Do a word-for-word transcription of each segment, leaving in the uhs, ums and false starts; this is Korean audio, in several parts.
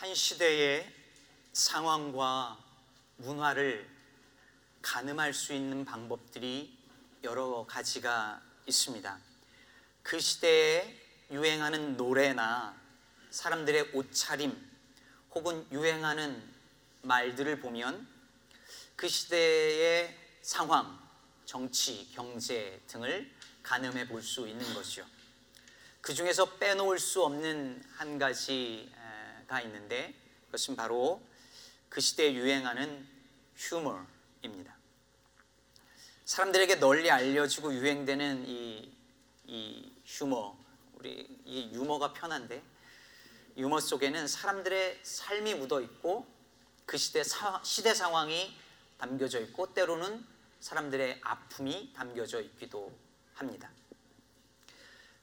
한 시대의 상황과 문화를 가늠할 수 있는 방법들이 여러 가지가 있습니다. 그 시대에 유행하는 노래나 사람들의 옷차림 혹은 유행하는 말들을 보면 그 시대의 상황, 정치, 경제 등을 가늠해 볼 수 있는 것이죠. 그 중에서 빼놓을 수 없는 한 가지가 있는데 그것은 바로 그 시대에 유행하는 휴머입니다. 사람들에게 널리 알려지고 유행되는 이, 이 휴머, 우리 이 유머가 편한데 유머 속에는 사람들의 삶이 묻어있고 그 시대, 사, 시대 상황이 담겨져 있고 때로는 사람들의 아픔이 담겨져 있기도 합니다.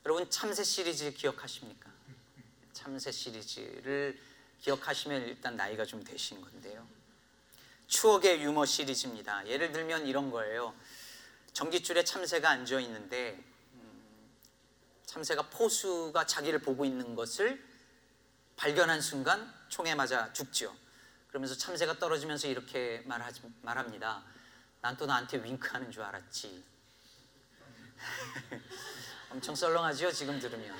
여러분 참새 시리즈 기억하십니까? 참새 시리즈를 기억하시면 일단 나이가 좀 되신 건데요. 추억의 유머 시리즈입니다. 예를 들면 이런 거예요. 전깃줄에 참새가 앉아 있는데 음, 참새가 포수가 자기를 보고 있는 것을 발견한 순간 총에 맞아 죽죠. 그러면서 참새가 떨어지면서 이렇게 말하지, 말합니다. 난 또 나한테 윙크하는 줄 알았지. 엄청 썰렁하죠? 지금 들으면.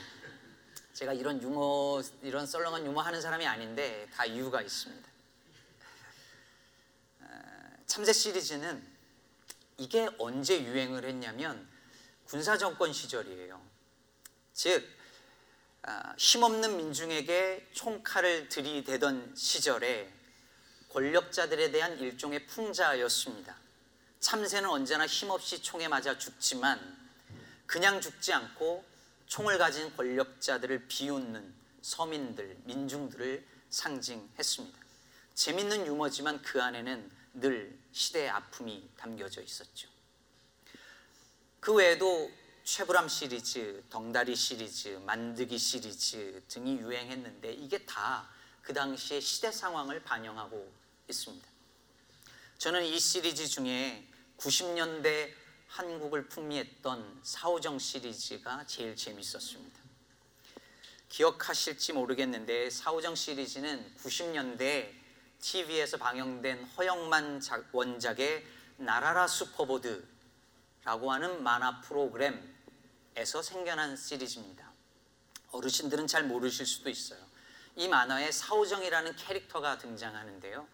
제가 이런 유머, 이런 썰렁한 유머 하는 사람이 아닌데 다 이유가 있습니다. 참새 시리즈는 이게 언제 유행을 했냐면 군사정권 시절이에요. 즉 힘없는 민중에게 총칼을 들이대던 시절에 권력자들에 대한 일종의 풍자였습니다. 참새는 언제나 힘없이 총에 맞아 죽지만 그냥 죽지 않고 총을 가진 권력자들을 비웃는 서민들, 민중들을 상징했습니다. 재밌는 유머지만 그 안에는 늘 시대의 아픔이 담겨져 있었죠. 그 외에도 최불암 시리즈, 덩다리 시리즈, 만드기 시리즈 등이 유행했는데 이게 다 그 당시의 시대 상황을 반영하고 있습니다. 저는 이 시리즈 중에 구십 년대 한국을 풍미했던 사오정 시리즈가 제일 재밌었습니다. 기억하실지 모르겠는데 사오정 시리즈는 구십 년대 티비에서 방영된 허영만 원작의 나라라 슈퍼보드라고 하는 만화 프로그램에서 생겨난 시리즈입니다. 어르신들은 잘 모르실 수도 있어요. 이 만화에 사오정이라는 캐릭터가 등장하는데요.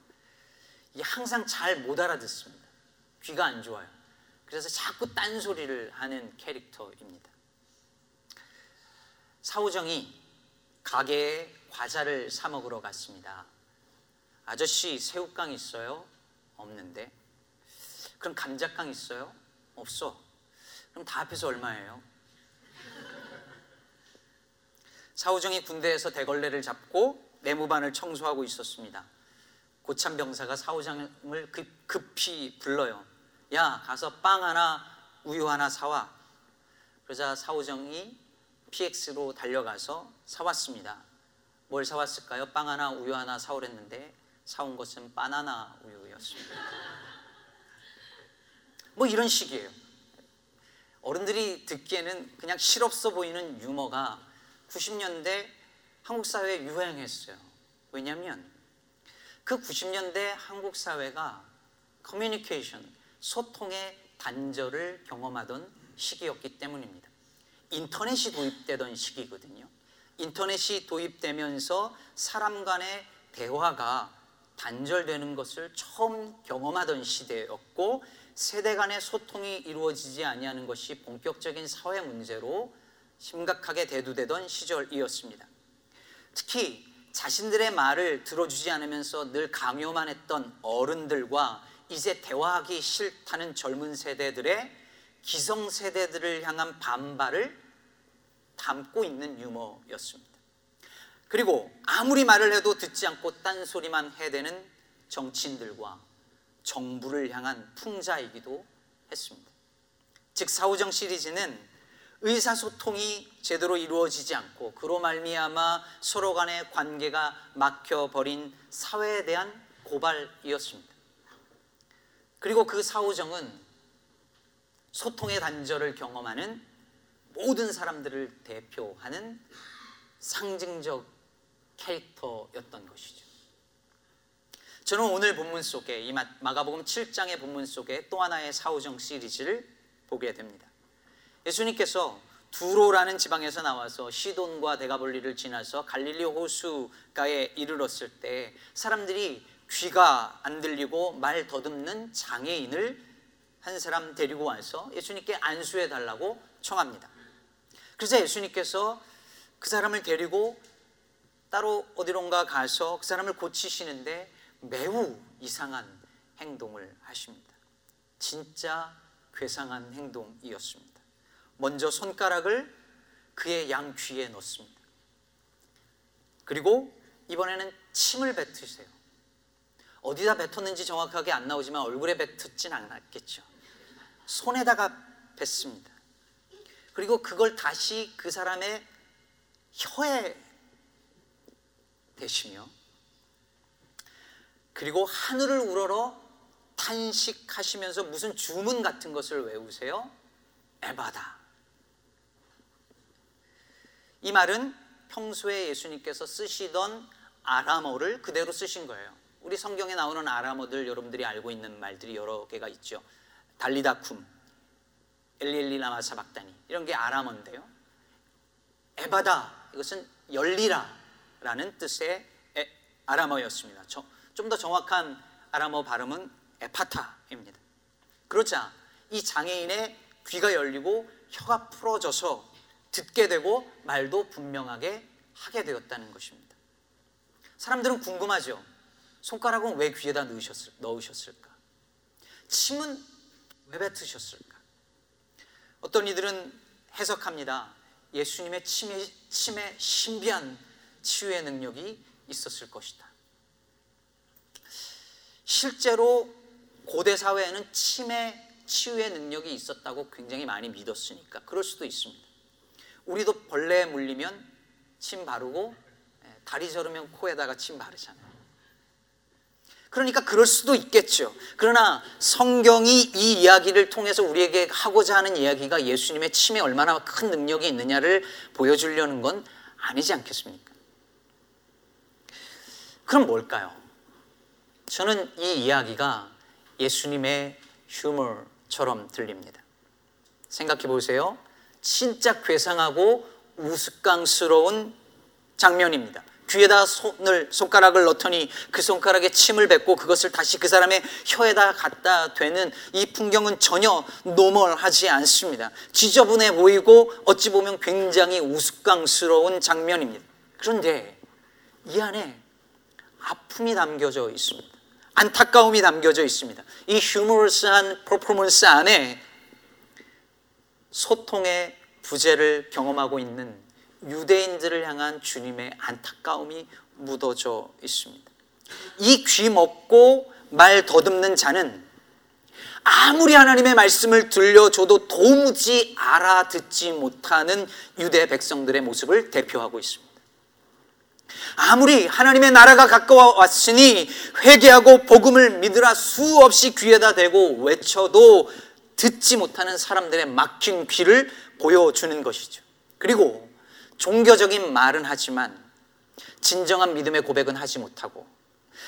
이게 항상 잘 못 알아듣습니다. 귀가 안 좋아요. 그래서 자꾸 딴소리를 하는 캐릭터입니다. 사오정이 가게에 과자를 사 먹으러 갔습니다. 아저씨, 새우깡 있어요? 없는데. 그럼 감자깡 있어요? 없어. 그럼 다 합해서 얼마예요? 사오정이 군대에서 대걸레를 잡고 내무반을 청소하고 있었습니다. 고참 병사가 사오정을 급, 급히 불러요. 야, 가서 빵 하나, 우유 하나 사와. 그러자 사오정이 피엑스로 달려가서 사왔습니다. 뭘 사왔을까요? 빵 하나, 우유 하나 사오랬는데 사온 것은 바나나 우유였습니다. 뭐 이런 식이에요. 어른들이 듣기에는 그냥 실없어 보이는 유머가 구십 년대 한국 사회에 유행했어요. 왜냐하면 그 구십 년대 한국 사회가 커뮤니케이션, 소통의 단절을 경험하던 시기였기 때문입니다. 인터넷이 도입되던 시기거든요. 인터넷이 도입되면서 사람 간의 대화가 단절되는 것을 처음 경험하던 시대였고 세대 간의 소통이 이루어지지 아니하는 것이 본격적인 사회 문제로 심각하게 대두되던 시절이었습니다. 특히 자신들의 말을 들어주지 않으면서 늘 강요만 했던 어른들과 이제 대화하기 싫다는 젊은 세대들의 기성세대들을 향한 반발을 담고 있는 유머였습니다. 그리고 아무리 말을 해도 듣지 않고 딴소리만 해대는 정치인들과 정부를 향한 풍자이기도 했습니다. 즉 사오정 시리즈는 의사소통이 제대로 이루어지지 않고 그로 말미암아 서로 간의 관계가 막혀버린 사회에 대한 고발이었습니다. 그리고 그 사오정은 소통의 단절을 경험하는 모든 사람들을 대표하는 상징적 캐릭터였던 것이죠. 저는 오늘 본문 속에, 이 마가복음 칠 장의 본문 속에 또 하나의 사오정 시리즈를 보게 됩니다. 예수님께서 두로라는 지방에서 나와서 시돈과 데가볼리를 지나서 갈릴리 호수가에 이르렀을 때 사람들이 귀가 안 들리고 말 더듬는 장애인을 한 사람 데리고 와서 예수님께 안수해 달라고 청합니다. 그래서 예수님께서 그 사람을 데리고 따로 어디론가 가서 그 사람을 고치시는데 매우 이상한 행동을 하십니다. 진짜 괴상한 행동이었습니다. 먼저 손가락을 그의 양 귀에 넣습니다. 그리고 이번에는 침을 뱉으세요. 어디다 뱉었는지 정확하게 안 나오지만 얼굴에 뱉었진 않았겠죠. 손에다가 뱉습니다. 그리고 그걸 다시 그 사람의 혀에 대시며, 그리고 하늘을 우러러 탄식하시면서 무슨 주문 같은 것을 외우세요. 에바다. 이 말은 평소에 예수님께서 쓰시던 아람어를 그대로 쓰신 거예요. 우리 성경에 나오는 아람어들, 여러분들이 알고 있는 말들이 여러 개가 있죠. 달리다쿰, 엘리엘리 라마 사박다니, 이런 게 아람어인데요, 에바다, 이것은 열리라라는 뜻의 에, 아람어였습니다. 좀 더 정확한 아람어 발음은 에파타입니다. 그러자 이 장애인의 귀가 열리고 혀가 풀어져서 듣게 되고 말도 분명하게 하게 되었다는 것입니다. 사람들은 궁금하죠. 손가락은 왜 귀에다 넣으셨을, 넣으셨을까? 침은 왜 뱉으셨을까? 어떤 이들은 해석합니다. 예수님의 침에, 침에 신비한 치유의 능력이 있었을 것이다. 실제로 고대 사회에는 침의 치유의 능력이 있었다고 굉장히 많이 믿었으니까 그럴 수도 있습니다. 우리도 벌레에 물리면 침 바르고, 다리 저르면 코에다가 침 바르잖아요. 그러니까 그럴 수도 있겠죠. 그러나 성경이 이 이야기를 통해서 우리에게 하고자 하는 이야기가 예수님의 침에 얼마나 큰 능력이 있느냐를 보여주려는 건 아니지 않겠습니까? 그럼 뭘까요? 저는 이 이야기가 예수님의 휴머처럼 들립니다. 생각해 보세요. 진짜 괴상하고 우스꽝스러운 장면입니다. 귀에다 손을, 손가락을 넣더니 그 손가락에 침을 뱉고 그것을 다시 그 사람의 혀에다 갖다 대는 이 풍경은 전혀 노멀하지 않습니다. 지저분해 보이고 어찌 보면 굉장히 우스꽝스러운 장면입니다. 그런데 이 안에 아픔이 담겨져 있습니다. 안타까움이 담겨져 있습니다. 이 휴머러스한 퍼포먼스 안에 소통의 부재를 경험하고 있는 유대인들을 향한 주님의 안타까움이 묻어져 있습니다. 이 귀 먹고 말 더듬는 자는 아무리 하나님의 말씀을 들려줘도 도무지 알아듣지 못하는 유대 백성들의 모습을 대표하고 있습니다. 아무리 하나님의 나라가 가까워 왔으니 회개하고 복음을 믿으라 수없이 귀에다 대고 외쳐도 듣지 못하는 사람들의 막힌 귀를 보여주는 것이죠. 그리고 종교적인 말은 하지만 진정한 믿음의 고백은 하지 못하고,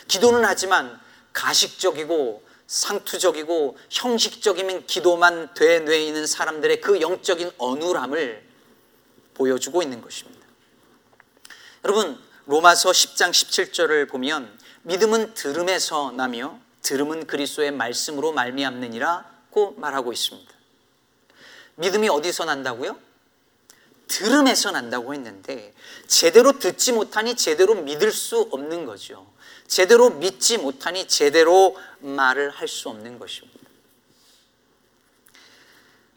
기도는 하지만 가식적이고 상투적이고 형식적인 기도만 되뇌이는 사람들의 그 영적인 어눌함을 보여주고 있는 것입니다. 여러분, 로마서 십 장 십칠 절을 보면 믿음은 들음에서 나며 들음은 그리스도의 말씀으로 말미암느니라고 말하고 있습니다. 믿음이 어디서 난다고요? 들음에서 난다고 했는데 제대로 듣지 못하니 제대로 믿을 수 없는 거죠. 제대로 믿지 못하니 제대로 말을 할 수 없는 것입니다.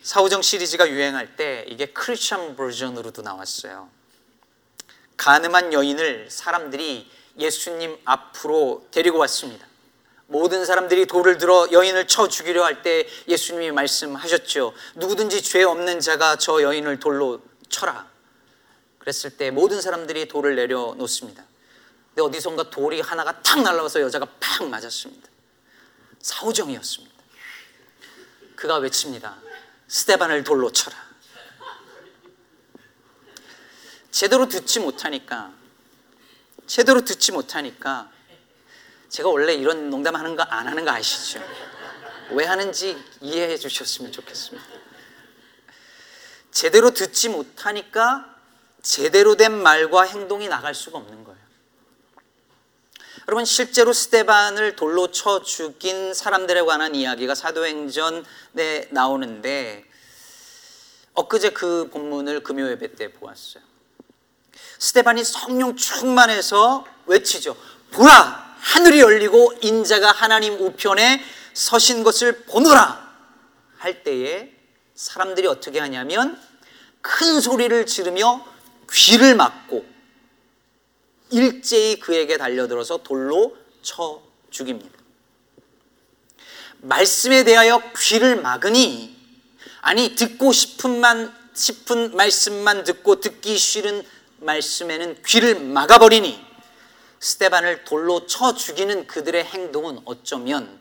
사오정 시리즈가 유행할 때 이게 크리스천 버전으로도 나왔어요. 가늠한 여인을 사람들이 예수님 앞으로 데리고 왔습니다. 모든 사람들이 돌을 들어 여인을 쳐 죽이려 할 때 예수님이 말씀하셨죠. 누구든지 죄 없는 자가 저 여인을 돌로 쳐라. 그랬을 때 모든 사람들이 돌을 내려놓습니다. 근데 어디선가 돌이 하나가 탁 날라와서 여자가 팍 맞았습니다. 사오정이었습니다. 그가 외칩니다. 스데반을 돌로 쳐라. 제대로 듣지 못하니까 제대로 듣지 못하니까 제가 원래 이런 농담하는 거 안 하는 거 아시죠? 왜 하는지 이해해 주셨으면 좋겠습니다. 제대로 듣지 못하니까 제대로 된 말과 행동이 나갈 수가 없는 거예요. 여러분, 실제로 스데반을 돌로 쳐 죽인 사람들에 관한 이야기가 사도행전에 나오는데, 엊그제 그 본문을 금요예배 때 보았어요. 스데반이 성령 충만해서 외치죠. 보라! 하늘이 열리고 인자가 하나님 우편에 서신 것을 보노라! 할 때에 사람들이 어떻게 하냐면 큰 소리를 지르며 귀를 막고 일제히 그에게 달려들어서 돌로 쳐 죽입니다. 말씀에 대하여 귀를 막으니, 아니 듣고 싶은, 만, 싶은 말씀만 듣고 듣기 싫은 말씀에는 귀를 막아버리니 스데반을 돌로 쳐 죽이는 그들의 행동은 어쩌면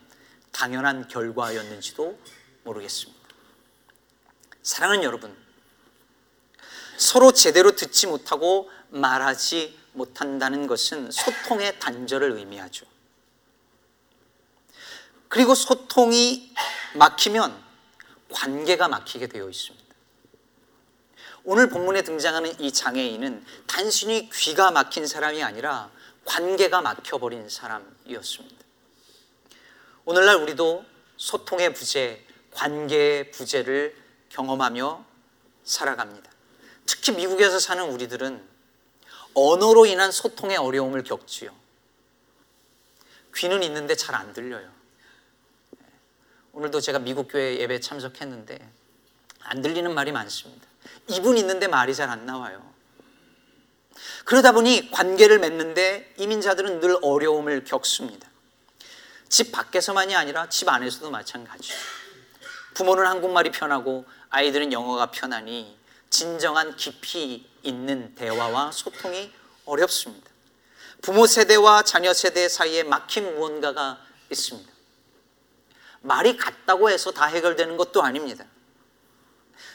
당연한 결과였는지도 모르겠습니다. 사랑하는 여러분, 서로 제대로 듣지 못하고 말하지 못한다는 것은 소통의 단절을 의미하죠. 그리고 소통이 막히면 관계가 막히게 되어 있습니다. 오늘 본문에 등장하는 이 장애인은 단순히 귀가 막힌 사람이 아니라 관계가 막혀버린 사람이었습니다. 오늘날 우리도 소통의 부재, 관계의 부재를 경험하며 살아갑니다. 특히 미국에서 사는 우리들은 언어로 인한 소통의 어려움을 겪지요. 귀는 있는데 잘 안 들려요. 오늘도 제가 미국 교회 예배에 참석했는데 안 들리는 말이 많습니다. 입은 있는데 말이 잘 안 나와요. 그러다 보니 관계를 맺는데 이민자들은 늘 어려움을 겪습니다. 집 밖에서만이 아니라 집 안에서도 마찬가지죠. 부모는 한국말이 편하고 아이들은 영어가 편하니 진정한 깊이 있는 대화와 소통이 어렵습니다. 부모 세대와 자녀 세대 사이에 막힌 무언가가 있습니다. 말이 같다고 해서 다 해결되는 것도 아닙니다.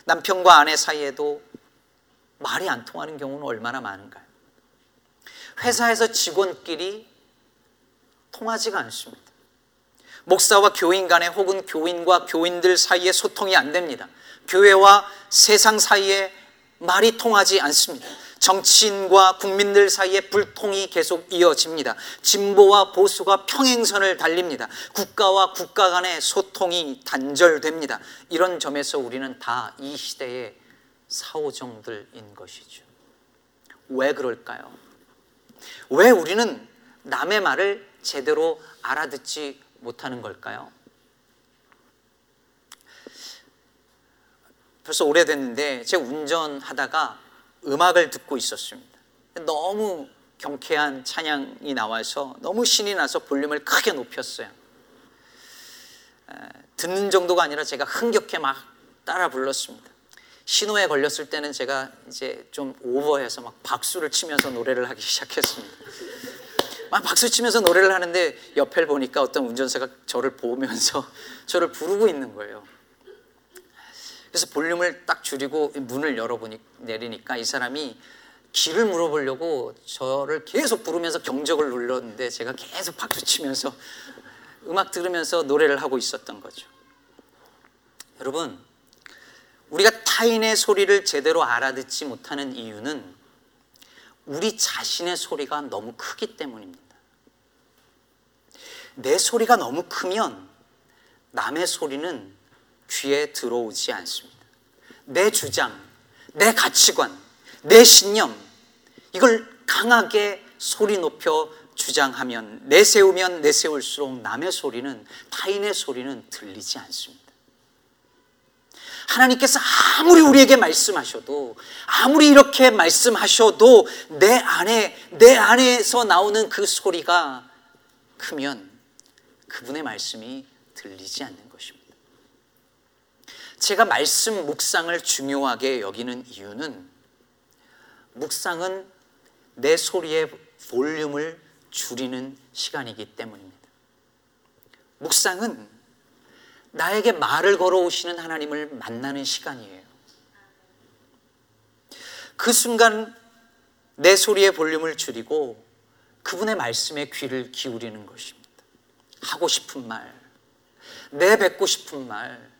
남편과 아내 사이에도 말이 안 통하는 경우는 얼마나 많은가요? 회사에서 직원끼리 통하지가 않습니다. 목사와 교인 간에 혹은 교인과 교인들 사이에 소통이 안 됩니다. 교회와 세상 사이에 말이 통하지 않습니다. 정치인과 국민들 사이에 불통이 계속 이어집니다. 진보와 보수가 평행선을 달립니다. 국가와 국가 간의 소통이 단절됩니다. 이런 점에서 우리는 다 이 시대의 사오정들인 것이죠. 왜 그럴까요? 왜 우리는 남의 말을 제대로 알아듣지 못하는 걸까요? 벌써 오래됐는데 제가 운전하다가 음악을 듣고 있었습니다. 너무 경쾌한 찬양이 나와서 너무 신이 나서 볼륨을 크게 높였어요. 듣는 정도가 아니라 제가 흥겹게 막 따라 불렀습니다. 신호에 걸렸을 때는 제가 이제 좀 오버해서 막 박수를 치면서 노래를 하기 시작했습니다. 막 박수 치면서 노래를 하는데 옆을 보니까 어떤 운전사가 저를 보면서 저를 부르고 있는 거예요. 그래서 볼륨을 딱 줄이고 문을 열어보니 내리니까 이 사람이 길을 물어보려고 저를 계속 부르면서 경적을 눌렀는데 제가 계속 박수치면서 음악 들으면서 노래를 하고 있었던 거죠. 여러분, 우리가 타인의 소리를 제대로 알아듣지 못하는 이유는 우리 자신의 소리가 너무 크기 때문입니다. 내 소리가 너무 크면 남의 소리는 귀에 들어오지 않습니다. 내 주장, 내 가치관, 내 신념, 이걸 강하게 소리 높여 주장하면, 내세우면 내세울수록 남의 소리는, 타인의 소리는 들리지 않습니다. 하나님께서 아무리 우리에게 말씀하셔도, 아무리 이렇게 말씀하셔도 내 안에, 내 안에서 나오는 그 소리가 크면 그분의 말씀이 들리지 않는 것입니다. 제가 말씀 묵상을 중요하게 여기는 이유는 묵상은 내 소리의 볼륨을 줄이는 시간이기 때문입니다. 묵상은 나에게 말을 걸어오시는 하나님을 만나는 시간이에요. 그 순간 내 소리의 볼륨을 줄이고 그분의 말씀에 귀를 기울이는 것입니다. 하고 싶은 말, 내뱉고 싶은 말,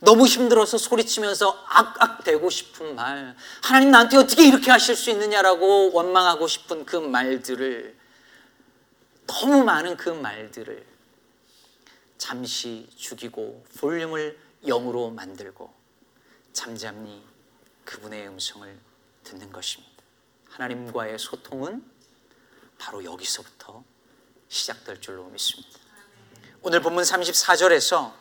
너무 힘들어서 소리치면서 악악대고 싶은 말, 하나님 나한테 어떻게 이렇게 하실 수 있느냐라고 원망하고 싶은 그 말들을, 너무 많은 그 말들을 잠시 죽이고 볼륨을 영으로 만들고 잠잠히 그분의 음성을 듣는 것입니다. 하나님과의 소통은 바로 여기서부터 시작될 줄로 믿습니다. 오늘 본문 삼십사 절에서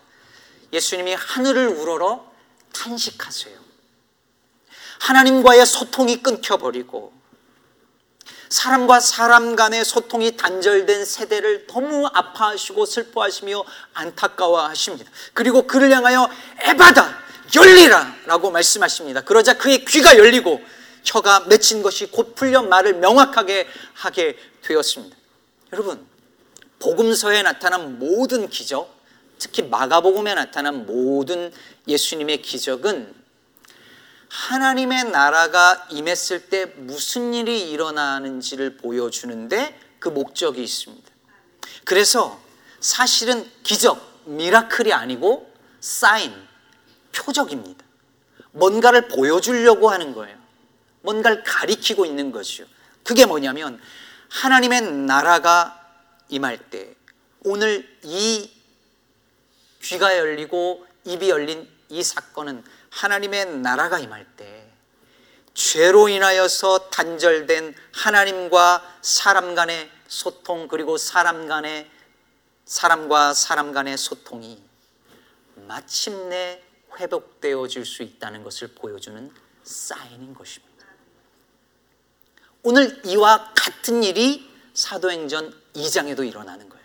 예수님이 하늘을 우러러 탄식하세요. 하나님과의 소통이 끊겨버리고 사람과 사람 간의 소통이 단절된 세대를 너무 아파하시고 슬퍼하시며 안타까워하십니다. 그리고 그를 향하여 에바다, 열리라 라고 말씀하십니다. 그러자 그의 귀가 열리고 혀가 맺힌 것이 곧 풀려 말을 명확하게 하게 되었습니다. 여러분, 복음서에 나타난 모든 기적, 특히 마가복음에 나타난 모든 예수님의 기적은 하나님의 나라가 임했을 때 무슨 일이 일어나는지를 보여주는데 그 목적이 있습니다. 그래서 사실은 기적, 미라클이 아니고 사인, 표적입니다. 뭔가를 보여주려고 하는 거예요. 뭔가를 가리키고 있는 거죠. 그게 뭐냐면 하나님의 나라가 임할 때, 오늘 이 귀가 열리고 입이 열린 이 사건은 하나님의 나라가 임할 때 죄로 인하여서 단절된 하나님과 사람 간의 소통, 그리고 사람 간의, 사람과 사람 간의 소통이 마침내 회복되어질 수 있다는 것을 보여주는 사인인 것입니다. 오늘 이와 같은 일이 사도행전 이 장에도 일어나는 거예요.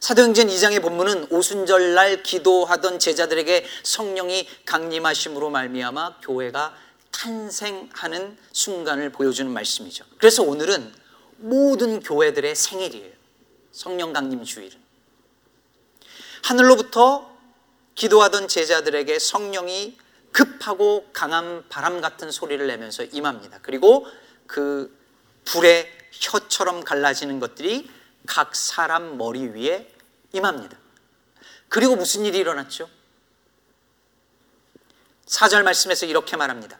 사도행전 이 장의 본문은 오순절날 기도하던 제자들에게 성령이 강림하심으로 말미암아 교회가 탄생하는 순간을 보여주는 말씀이죠. 그래서 오늘은 모든 교회들의 생일이에요. 성령 강림 주일은. 하늘로부터 기도하던 제자들에게 성령이 급하고 강한 바람 같은 소리를 내면서 임합니다. 그리고 그 불의 혀처럼 갈라지는 것들이 각 사람 머리 위에 임합니다. 그리고 무슨 일이 일어났죠? 사 절 말씀에서 이렇게 말합니다.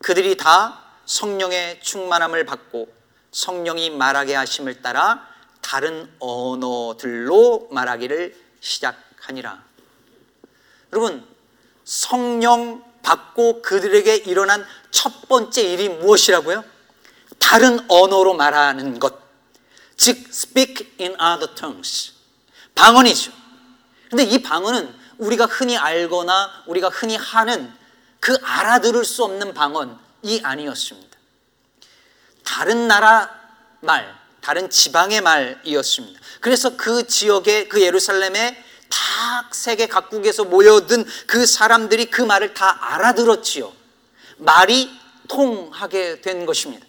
그들이 다 성령의 충만함을 받고 성령이 말하게 하심을 따라 다른 언어들로 말하기를 시작하니라. 여러분, 성령 받고 그들에게 일어난 첫 번째 일이 무엇이라고요? 다른 언어로 말하는 것, 즉 speak in other tongues, 방언이죠. 그런데 이 방언은 우리가 흔히 알거나 우리가 흔히 하는 그 알아들을 수 없는 방언이 아니었습니다. 다른 나라 말, 다른 지방의 말이었습니다. 그래서 그 지역의, 그 예루살렘의 다 세계 각국에서 모여든 그 사람들이 그 말을 다 알아들었지요. 말이 통하게 된 것입니다.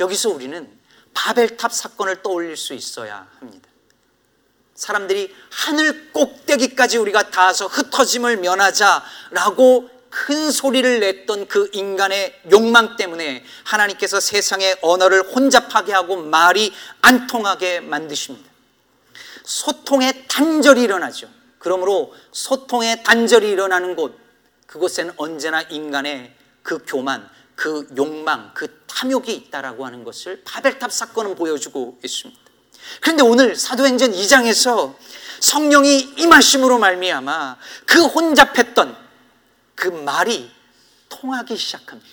여기서 우리는 바벨탑 사건을 떠올릴 수 있어야 합니다. 사람들이 하늘 꼭대기까지 우리가 닿아서 흩어짐을 면하자라고 큰 소리를 냈던 그 인간의 욕망 때문에 하나님께서 세상의 언어를 혼잡하게 하고 말이 안 통하게 만드십니다. 소통의 단절이 일어나죠. 그러므로 소통의 단절이 일어나는 곳, 그곳에는 언제나 인간의 그 교만, 그 욕망, 그 탐욕이 있다라고 하는 것을 바벨탑 사건은 보여주고 있습니다. 그런데 오늘 사도행전 이 장에서 성령이 임하심으로 말미암아 그 혼잡했던 그 말이 통하기 시작합니다.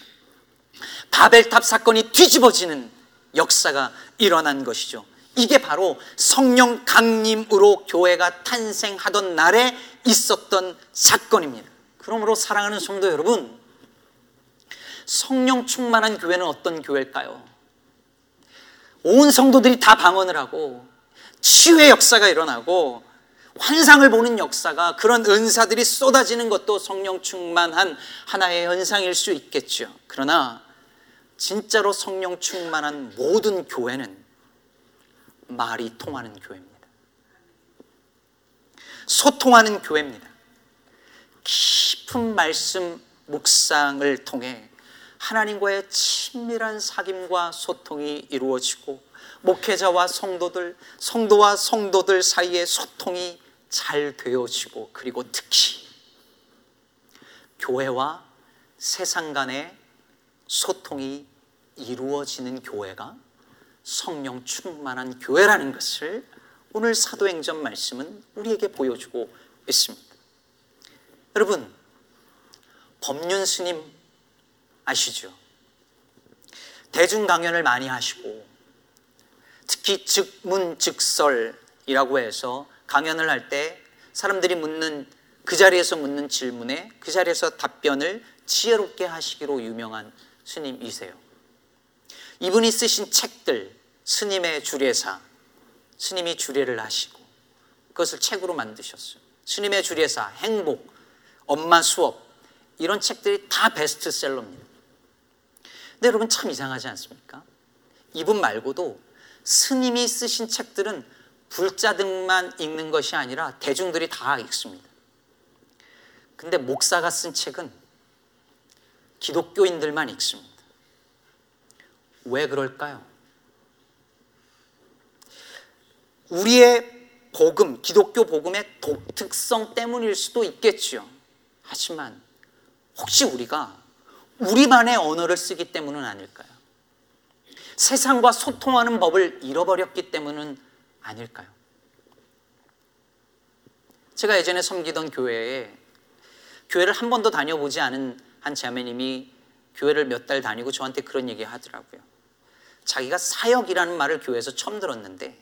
바벨탑 사건이 뒤집어지는 역사가 일어난 것이죠. 이게 바로 성령 강림으로 교회가 탄생하던 날에 있었던 사건입니다. 그러므로 사랑하는 성도 여러분, 성령 충만한 교회는 어떤 교회일까요? 온 성도들이 다 방언을 하고 치유의 역사가 일어나고 환상을 보는 역사가, 그런 은사들이 쏟아지는 것도 성령 충만한 하나의 현상일 수 있겠죠. 그러나 진짜로 성령 충만한 모든 교회는 말이 통하는 교회입니다. 소통하는 교회입니다. 깊은 말씀 묵상을 통해 하나님과의 친밀한 사귐과 소통이 이루어지고 목회자와 성도들, 성도와 성도들 사이의 소통이 잘 되어지고, 그리고 특히 교회와 세상 간의 소통이 이루어지는 교회가 성령 충만한 교회라는 것을 오늘 사도행전 말씀은 우리에게 보여주고 있습니다. 여러분, 법륜 스님 아시죠? 대중 강연을 많이 하시고, 특히 즉문즉설이라고 해서 강연을 할 때 사람들이 묻는, 그 자리에서 묻는 질문에 그 자리에서 답변을 지혜롭게 하시기로 유명한 스님이세요. 이분이 쓰신 책들, 스님의 주례사, 스님이 주례를 하시고 그것을 책으로 만드셨어요. 스님의 주례사, 행복, 엄마 수업, 이런 책들이 다 베스트셀러입니다. 근데 여러분, 참 이상하지 않습니까? 이분 말고도 스님이 쓰신 책들은 불자 등만 읽는 것이 아니라 대중들이 다 읽습니다. 근데 목사가 쓴 책은 기독교인들만 읽습니다. 왜 그럴까요? 우리의 복음, 기독교 복음의 독특성 때문일 수도 있겠지요. 하지만 혹시 우리가 우리만의 언어를 쓰기 때문은 아닐까요? 세상과 소통하는 법을 잃어버렸기 때문은 아닐까요? 제가 예전에 섬기던 교회에, 교회를 한 번도 다녀보지 않은 한 자매님이 교회를 몇 달 다니고 저한테 그런 얘기 하더라고요. 자기가 사역이라는 말을 교회에서 처음 들었는데,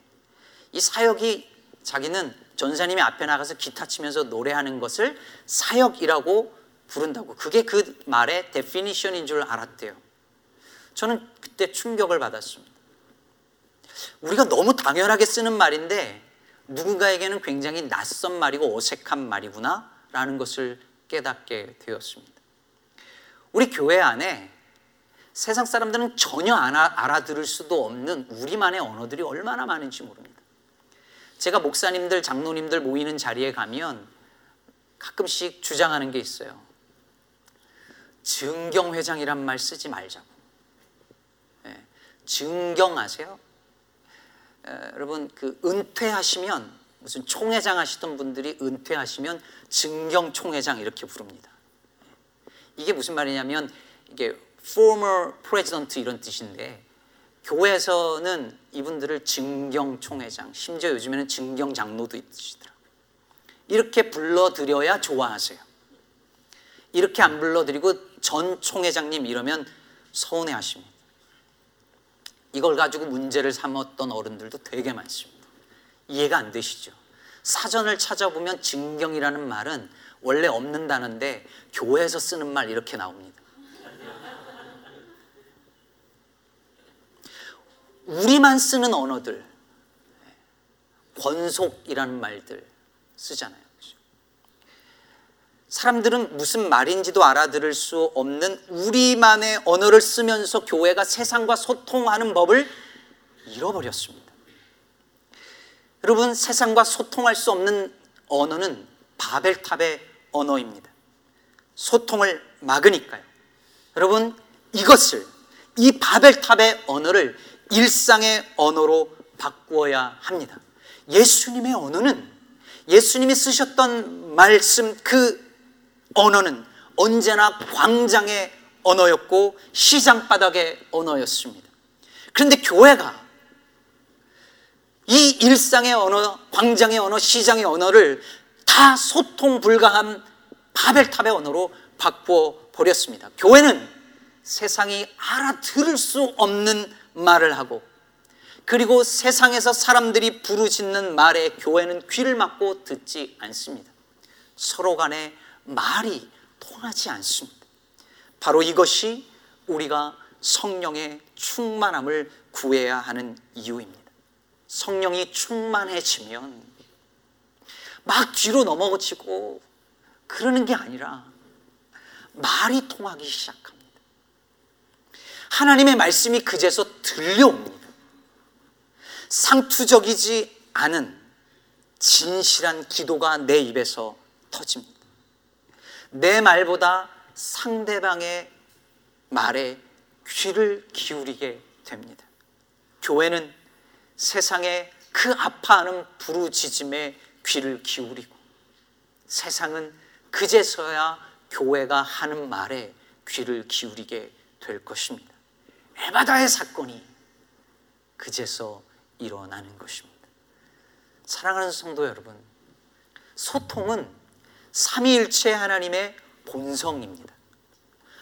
이 사역이, 자기는 전사님이 앞에 나가서 기타 치면서 노래하는 것을 사역이라고 부른다고, 그게 그 말의 데피니션인 줄 알았대요. 저는 그때 충격을 받았습니다. 우리가 너무 당연하게 쓰는 말인데 누군가에게는 굉장히 낯선 말이고 어색한 말이구나 라는 것을 깨닫게 되었습니다. 우리 교회 안에 세상 사람들은 전혀 알아들을 수도 없는 우리만의 언어들이 얼마나 많은지 모릅니다. 제가 목사님들, 장로님들 모이는 자리에 가면 가끔씩 주장하는 게 있어요. 증경회장이란 말 쓰지 말자고. 예, 증경 아세요? 예, 여러분, 그 은퇴하시면, 무슨 총회장 하시던 분들이 은퇴하시면 증경총회장 이렇게 부릅니다. 이게 무슨 말이냐면, 이게 former president 이런 뜻인데, 교회에서는 이분들을 증경총회장, 심지어 요즘에는 증경장로도 있으시더라고요. 이렇게 불러드려야 좋아하세요. 이렇게 안 불러드리고 전 총회장님 이러면 서운해하십니다. 이걸 가지고 문제를 삼았던 어른들도 되게 많습니다. 이해가 안 되시죠? 사전을 찾아보면 증경이라는 말은 원래 없는 단어인데 교회에서 쓰는 말 이렇게 나옵니다. 우리만 쓰는 언어들, 권속이라는 말들 쓰잖아요. 사람들은 무슨 말인지도 알아들을 수 없는 우리만의 언어를 쓰면서 교회가 세상과 소통하는 법을 잃어버렸습니다. 여러분, 세상과 소통할 수 없는 언어는 바벨탑의 언어입니다. 소통을 막으니까요. 여러분, 이것을, 이 바벨탑의 언어를 일상의 언어로 바꾸어야 합니다. 예수님의 언어는, 예수님이 쓰셨던 말씀, 그 언어는 언제나 광장의 언어였고 시장바닥의 언어였습니다. 그런데 교회가 이 일상의 언어, 광장의 언어, 시장의 언어를 다 소통 불가한 바벨탑의 언어로 바꾸어 버렸습니다. 교회는 세상이 알아들을 수 없는 말을 하고, 그리고 세상에서 사람들이 부르짖는 말에 교회는 귀를 막고 듣지 않습니다. 서로 간에 말이 통하지 않습니다. 바로 이것이 우리가 성령의 충만함을 구해야 하는 이유입니다. 성령이 충만해지면 막 뒤로 넘어지고 그러는 게 아니라 말이 통하기 시작합니다. 하나님의 말씀이 그제서 들려옵니다. 상투적이지 않은 진실한 기도가 내 입에서 터집니다. 내 말보다 상대방의 말에 귀를 기울이게 됩니다. 교회는 세상의 그 아파하는 부르짖음에 귀를 기울이고, 세상은 그제서야 교회가 하는 말에 귀를 기울이게 될 것입니다. 에바다의 사건이 그제서 일어나는 것입니다. 사랑하는 성도 여러분, 소통은 삼위일체 하나님의 본성입니다.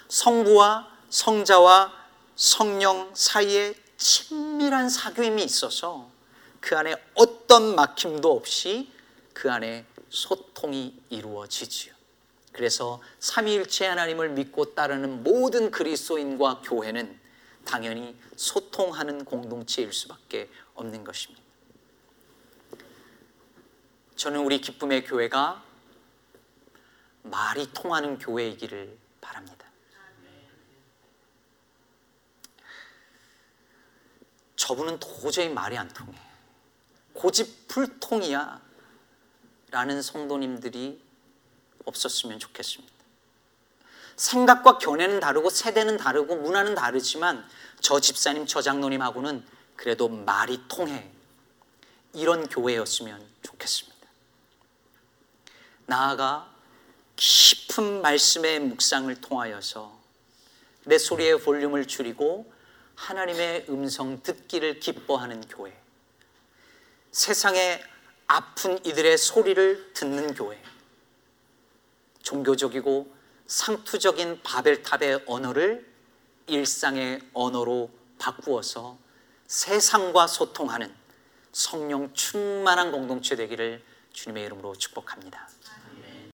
성부와 성자와 성령 사이에 친밀한 사귐이 있어서 그 안에 어떤 막힘도 없이 그 안에 소통이 이루어지지요. 그래서 삼위일체 하나님을 믿고 따르는 모든 그리스도인과 교회는 당연히 소통하는 공동체일 수밖에 없는 것입니다. 저는 우리 기쁨의 교회가 말이 통하는 교회이기를 바랍니다. 저분은 도저히 말이 안 통해, 고집불통이야 라는 성도님들이 없었으면 좋겠습니다. 생각과 견해는 다르고 세대는 다르고 문화는 다르지만 저 집사님 저 장로님하고는 그래도 말이 통해, 이런 교회였으면 좋겠습니다. 나아가 깊은 말씀의 묵상을 통하여서 내 소리의 볼륨을 줄이고 하나님의 음성 듣기를 기뻐하는 교회, 세상의 아픈 이들의 소리를 듣는 교회, 종교적이고 상투적인 바벨탑의 언어를 일상의 언어로 바꾸어서 세상과 소통하는 성령 충만한 공동체 되기를 주님의 이름으로 축복합니다.